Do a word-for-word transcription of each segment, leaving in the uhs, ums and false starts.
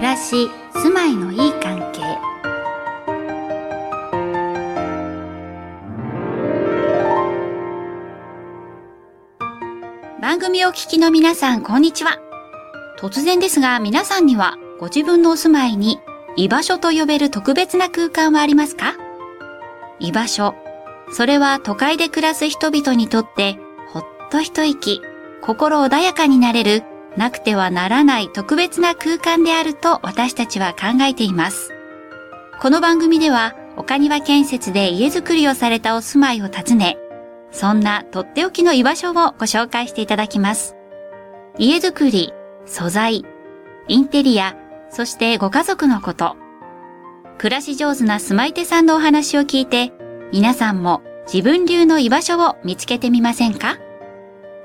暮らし、住まいのいい関係。番組をお聞きの皆さん、こんにちは。突然ですが、皆さんにはご自分のお住まいに居場所と呼べる特別な空間はありますか？居場所、それは都会で暮らす人々にとってほっと一息、心穏やかになれるなくてはならない特別な空間であると私たちは考えています。この番組では岡庭建設で家づくりをされたお住まいを訪ね、そんなとっておきの居場所をご紹介していただきます。家づくり、素材、インテリア、そしてご家族のこと、暮らし上手な住まい手さんのお話を聞いて、皆さんも自分流の居場所を見つけてみませんか？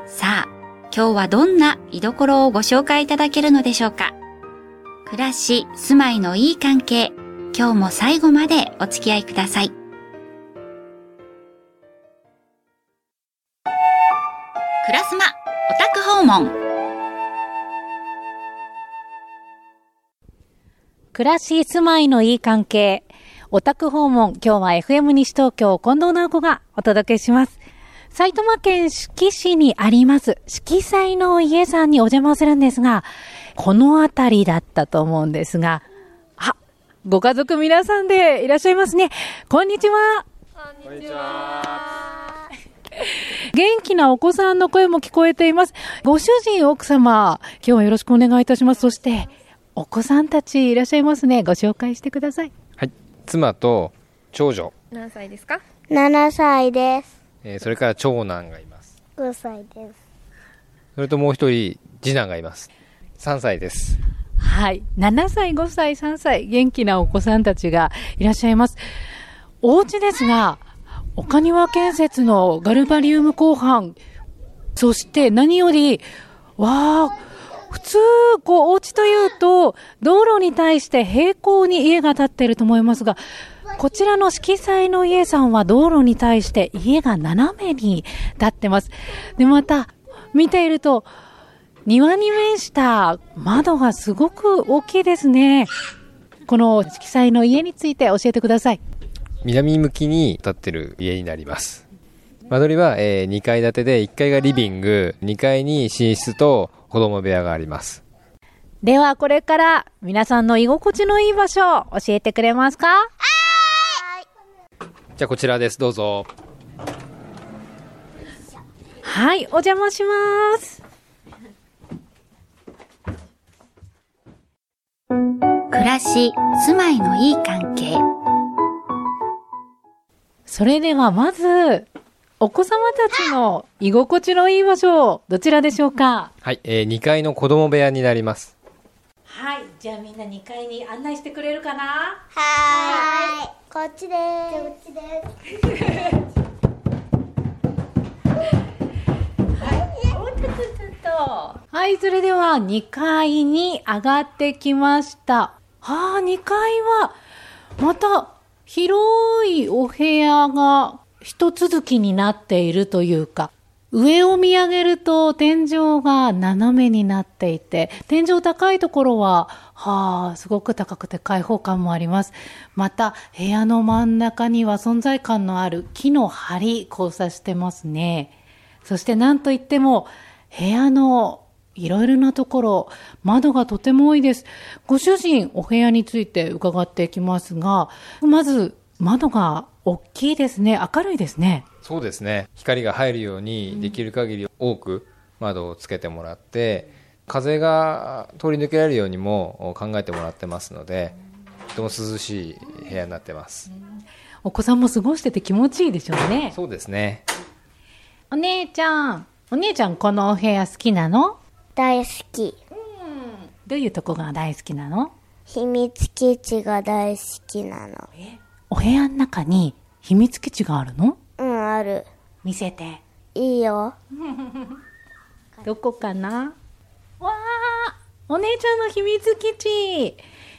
さあ、今日はどんな居所をご紹介いただけるのでしょうか。暮らし、住まいのいい関係、今日も最後までお付き合いください。暮らすま、お宅訪問。暮らし、住まいのいい関係、お宅訪問。今日は エフエム 西東京、近藤直子がお届けします。埼玉県志木市にあります色彩の家さんにお邪魔するんですが、このあたりだったと思うんですが、あ、ご家族皆さんでいらっしゃいますね。こんにちは。こんにちは。元気なお子さんの声も聞こえています。ご主人、奥様、今日はよろしくお願いいたします。そしてお子さんたちいらっしゃいますね。ご紹介してください。はい、妻と長女。何歳ですか？ななさいです。それから長男がいます。ごさいです。それともう一人、次男がいます。さんさいです。はい。ななさい、ごさい、さんさい、元気なお子さんたちがいらっしゃいます。お家ですが、岡庭建設のガルバリウム広範、そして何より、わあ、普通、こう、お家というと、道路に対して平行に家が建っていると思いますが、こちらの色彩の家さんは道路に対して家が斜めに建ってます。で、また見ていると庭に面した窓がすごく大きいですね。この色彩の家について教えてください。南向きに建ってる家になります。間取りはにかい建てでいっかいがリビング、にかいに寝室と子供部屋があります。ではこれから皆さんの居心地のいい場所を教えてくれますか？じゃあこちらです。どうぞ。はい、お邪魔します。暮らし、住まいのいい関係。それではまずお子様たちの居心地のいい場所、どちらでしょうか？はい、えー、にかいの子供部屋になります。はい、じゃあみんなにかいに案内してくれるかな？はーい、はい、こっちでーす。はい、それではにかいに上がってきました。はあ、にかいはまた広いお部屋が一続きになっているというか、上を見上げると天井が斜めになっていて、天井高いところははあ、すごく高くて開放感もあります。また部屋の真ん中には存在感のある木の梁交差してますね。そしてなんといっても部屋のいろいろなところ、窓がとても多いです。ご主人、お部屋について伺っていきますが、まず窓が大きいですね。明るいですね。そうですね。光が入るようにできる限り多く窓をつけてもらって、うん、風が通り抜けられるようにも考えてもらってますので、とても涼しい部屋になってます。お子さんも過ごしてて気持ちいいでしょうね。そうですね。お姉ちゃん、お姉ちゃん、このお部屋好きなの？大好き。うん、どういうとこが大好きなの？秘密基地が大好きなの。え、お部屋の中に秘密基地があるの？うん、ある。見せて。いいよ。どこかな？わあ、お姉ちゃんの秘密基地。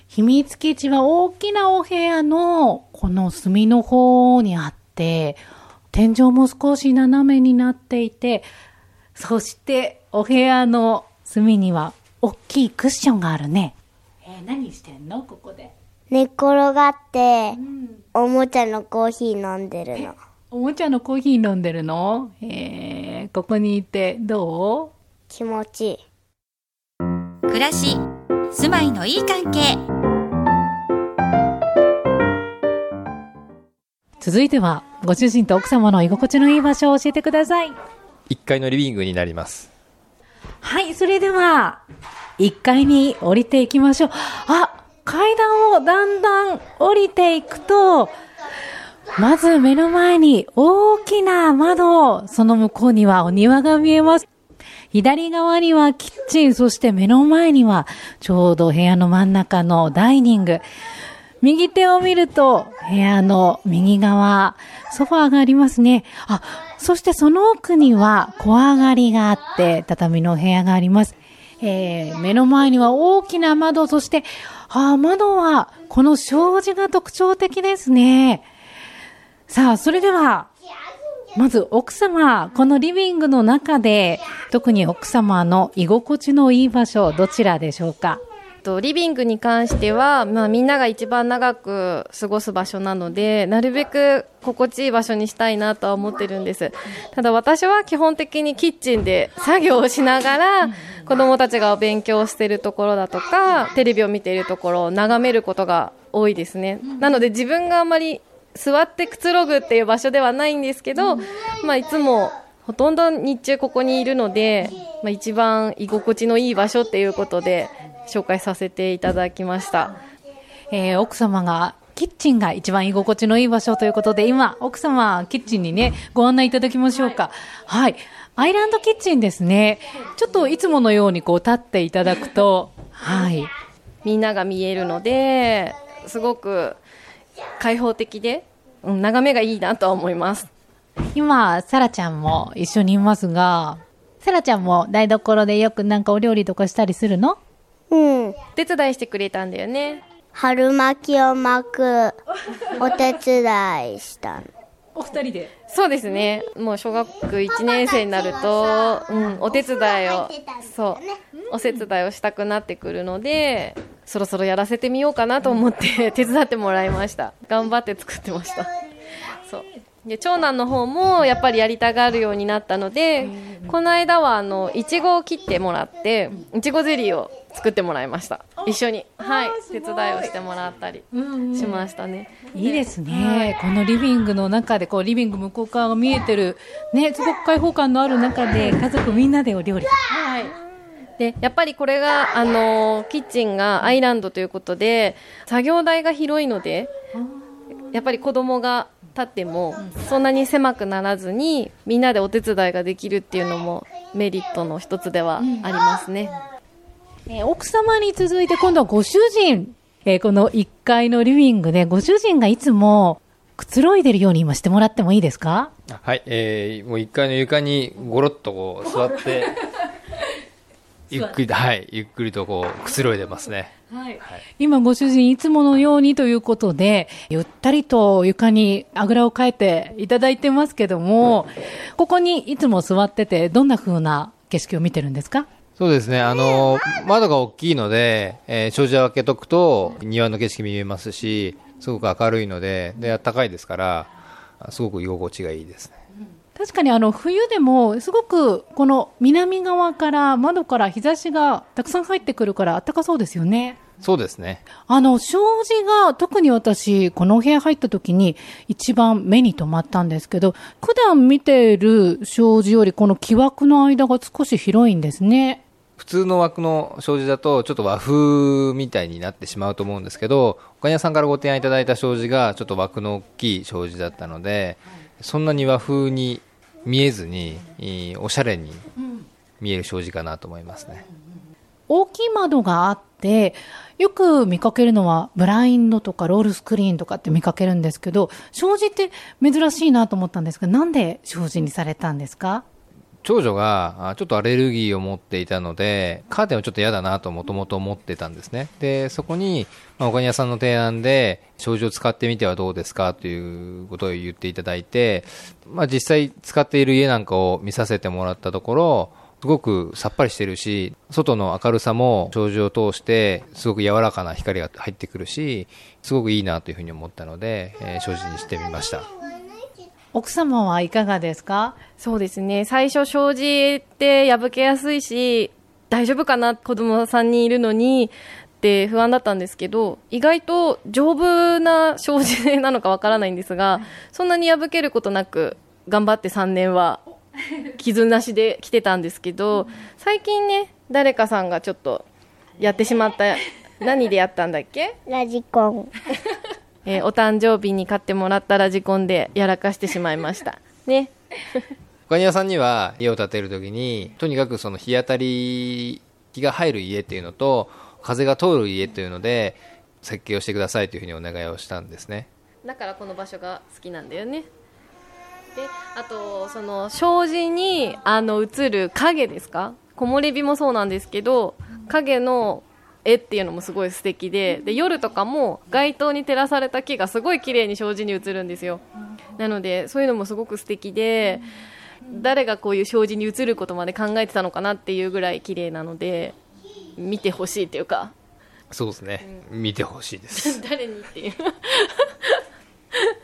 秘密基地は大きなお部屋のこの隅の方にあって、天井も少し斜めになっていて、そしてお部屋の隅には大きいクッションがあるね。へえー、何してんのここで？寝っ転がって、うん、おもちゃのコーヒー飲んでるの。おもちゃのコーヒー飲んでるの？えー、ここにいてどう？気持ちいい。暮らし、住まいのいい関係。続いてはご主人と奥様の居心地のいい場所を教えてください。いっかいのリビングになります。はい、それではいっかいに降りていきましょう。あ、階段をだんだん降りていくと、まず目の前に大きな窓、その向こうにはお庭が見えます。左側にはキッチン、そして目の前にはちょうど部屋の真ん中のダイニング。右手を見ると部屋の右側、ソファーがありますね。あ、そしてその奥には小上がりがあって畳の部屋があります。えー、目の前には大きな窓、そしてあ、窓はこの障子が特徴的ですね。さあ、それではまず奥様、このリビングの中で特に奥様の居心地のいい場所、どちらでしょうか？リビングに関しては、まあ、みんなが一番長く過ごす場所なので、なるべく心地いい場所にしたいなとは思ってるんです。ただ私は基本的にキッチンで作業をしながら、子どもたちが勉強しているところだとかテレビを見ているところを眺めることが多いですね。なので自分があまり座ってくつろぐっていう場所ではないんですけど、まあ、いつもほとんど日中ここにいるので、まあ、一番居心地のいい場所っていうことで紹介させていただきました。えー、奥様がキッチンが一番居心地のいい場所ということで、今奥様キッチンにねご案内いただきましょうか。はい、はい、アイランドキッチンですね。ちょっといつものようにこう立っていただくとはいみんなが見えるのですごく開放的で、うん、眺めがいいなと思います。今サラちゃんも一緒にいますが、サラちゃんも台所でよくなんかお料理とかしたりするの？うん、手伝いしてくれたんだよね。春巻きを巻くお手伝いしたの。お二人で？そうですね。もう小学いちねん生になると、うん、お手伝いを、そう、お手伝いをしたくなってくるので、そろそろやらせてみようかなと思って手伝ってもらいました。頑張って作ってました。そう。で長男の方もやっぱりやりたがるようになったので、この間はあのいちごを切ってもらっていちごゼリーを作ってもらいました。一緒に、はい、手伝いをしてもらったりしましたね。うんうん、いいですね。このリビングの中でこうリビング向こう側が見えてる、ね、すごく開放感のある中で家族みんなでお料理、はい、でやっぱりこれがあのキッチンがアイランドということで作業台が広いので、やっぱり子供が立ってもそんなに狭くならずにみんなでお手伝いができるっていうのもメリットの一つではありますね。うん、えー、奥様に続いて今度はご主人、えー、このいっかいのリビングでご主人がいつもくつろいでるように今してもらってもいいですか？はい、えー、もういっかいの床にゴロッとこう座ってゆっくり、はい、ゆっくりとこうくつろいでますね。はいはい、今ご主人いつものようにということでゆったりと床にあぐらをかいていただいてますけども、うん、ここにいつも座っててどんな風な景色を見てるんですか？そうですね、あの窓が大きいので、えー、障子を開けとくと庭の景色見えますし、すごく明るいので、で暖かいですからすごく居心地がいいですね。確かにあの冬でもすごくこの南側から窓から日差しがたくさん入ってくるから暖かそうですよね。そうですね。あの障子が特に私この部屋入った時に一番目に留まったんですけど、普段見ている障子よりこの木枠の間が少し広いんですね。普通の枠の障子だとちょっと和風みたいになってしまうと思うんですけど、おかにやさんからご提案いただいた障子がちょっと枠の大きい障子だったので、はい、そんなに和風に見えずに、おしゃれに見える障子かなと思いますね。大きい窓があって、よく見かけるのはブラインドとかロールスクリーンとかって見かけるんですけど、障子って珍しいなと思ったんですが、なんで障子にされたんですか？長女がちょっとアレルギーを持っていたので、カーテンはちょっと嫌だなともともと思ってたんですね。で、そこに、まあ、おかにやさんの提案で、障子を使ってみてはどうですかということを言っていただいて、まあ実際使っている家なんかを見させてもらったところ、すごくさっぱりしてるし、外の明るさも障子を通してすごく柔らかな光が入ってくるし、すごくいいなというふうに思ったので、えー、障子にしてみました。奥様はいかがですか？そうですね、最初障子って破けやすいし大丈夫かな、子供さんにいるのにって不安だったんですけど、意外と丈夫な障子なのかわからないんですが、そんなに破けることなく頑張ってさんねんは傷なしで来てたんですけど、最近ね、誰かさんがちょっとやってしまった何でやったんだっけラジコンえー、お誕生日に買ってもらったラジコンでやらかしてしまいましたね。岡庭さんには家を建てるときにとにかくその日当たり日が入る家っていうのと風が通る家というので設計をしてくださいというふうにお願いをしたんですね。だからこの場所が好きなんだよね。で、あとその障子にあの映る影ですか、木漏れ日もそうなんですけど、影の絵っていうのもすごい素敵 で, で夜とかも街灯に照らされた木がすごい綺麗に障子に映るんですよ。なのでそういうのもすごく素敵で、誰がこういう障子に映ることまで考えてたのかなっていうぐらい綺麗なので見てほしいっていうか、そうですね、うん、見てほしいです誰にっていう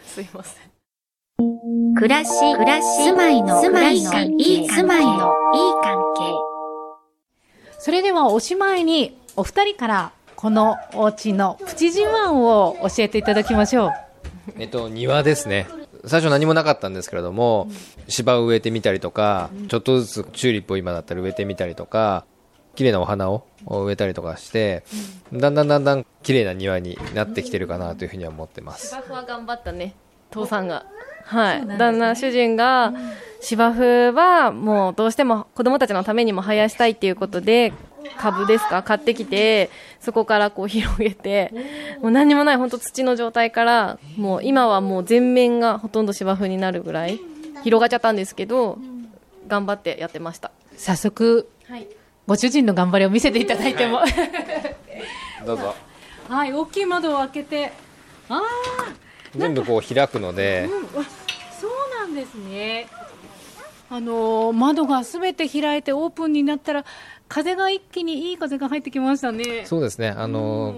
すいません。暮らし、暮らし、住まいの、住まいの、いい関係、それではおしまいにお二人からこのお家のプチ自慢を教えていただきましょう。えっと、庭ですね。最初何もなかったんですけれども、芝を植えてみたりとか、ちょっとずつチューリップを今だったら植えてみたりとか、綺麗なお花を植えたりとかして、だんだんだんだん綺麗な庭になってきてるかなというふうには思ってます。芝生は頑張ったね、父さんが。はい、ね、旦那主人が芝生はもうどうしても子供たちのためにも生やしたいっていうことで、株ですか買ってきて、そこからこう広げて、もう何もない本当土の状態から、もう今はもう全面がほとんど芝生になるぐらい広がっちゃったんですけど、頑張ってやってました。早速、はい、ご主人の頑張りを見せていただいても、はい、どうぞ。はい、大きい窓を開けて、あ全部こう開くので、うん、そうなんですね。あの窓がすべて開いてオープンになったら、風が一気にいい風が入ってきましたね。そうですね、あの、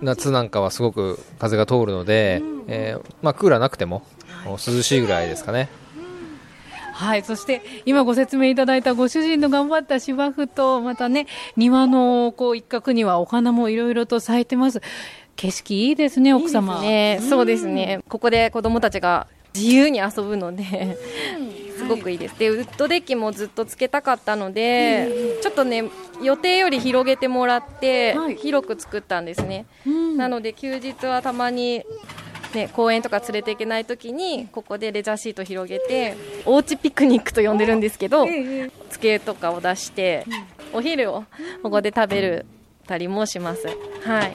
うん、夏なんかはすごく風が通るので、うんうん、えーまあ、クーラーなくても、はい、涼しいぐらいですかね、うん、はい。そして今ご説明いただいたご主人の頑張った芝生と、またね、庭のこう一角にはお花もいろいろと咲いてます。景色いいですね、奥様。いいですね、そうですね、うん、ここで子供たちが自由に遊ぶので、うんすごくいいです。で、ウッドデッキもずっとつけたかったので、うん、ちょっとね、予定より広げてもらって、はい、広く作ったんですね、うん、なので休日はたまに、ね、公園とか連れていけないときにここでレジャーシート広げて、おうちピクニックと呼んでるんですけど、机とかを出して、うん、お昼をここで食べるたりもします、はい。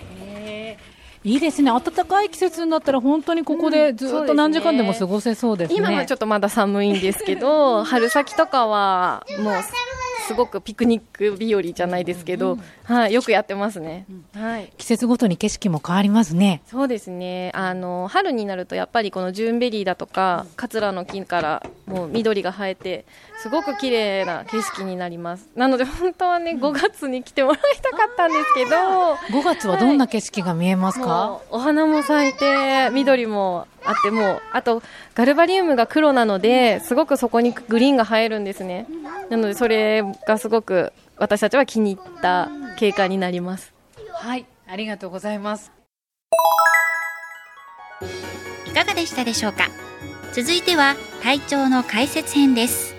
いいですね、暖かい季節になったら本当にここでずっと何時間でも過ごせそうですね、うん、そうですね。今はちょっとまだ寒いんですけど春先とかはもうすごくピクニック日和じゃないですけど、うんうん、はい、よくやってますね、うんはい、季節ごとに景色も変わりますね。そうですね、あの春になるとやっぱりこのジューンベリーだとかカツラの木からもう緑が生えて、すごく綺麗な景色になります。なので本当はね、ごがつに来てもらいたかったんですけど、うん、ごがつはどんな景色が見えますか、はい、お花も咲いて緑もあって、もうあとガルバリウムが黒なので、すごくそこにグリーンが映えるんですね。なのでそれがすごく私たちは気に入った景観になります。はい、ありがとうございます。いかがでしたでしょうか。続いては体調の解説編です。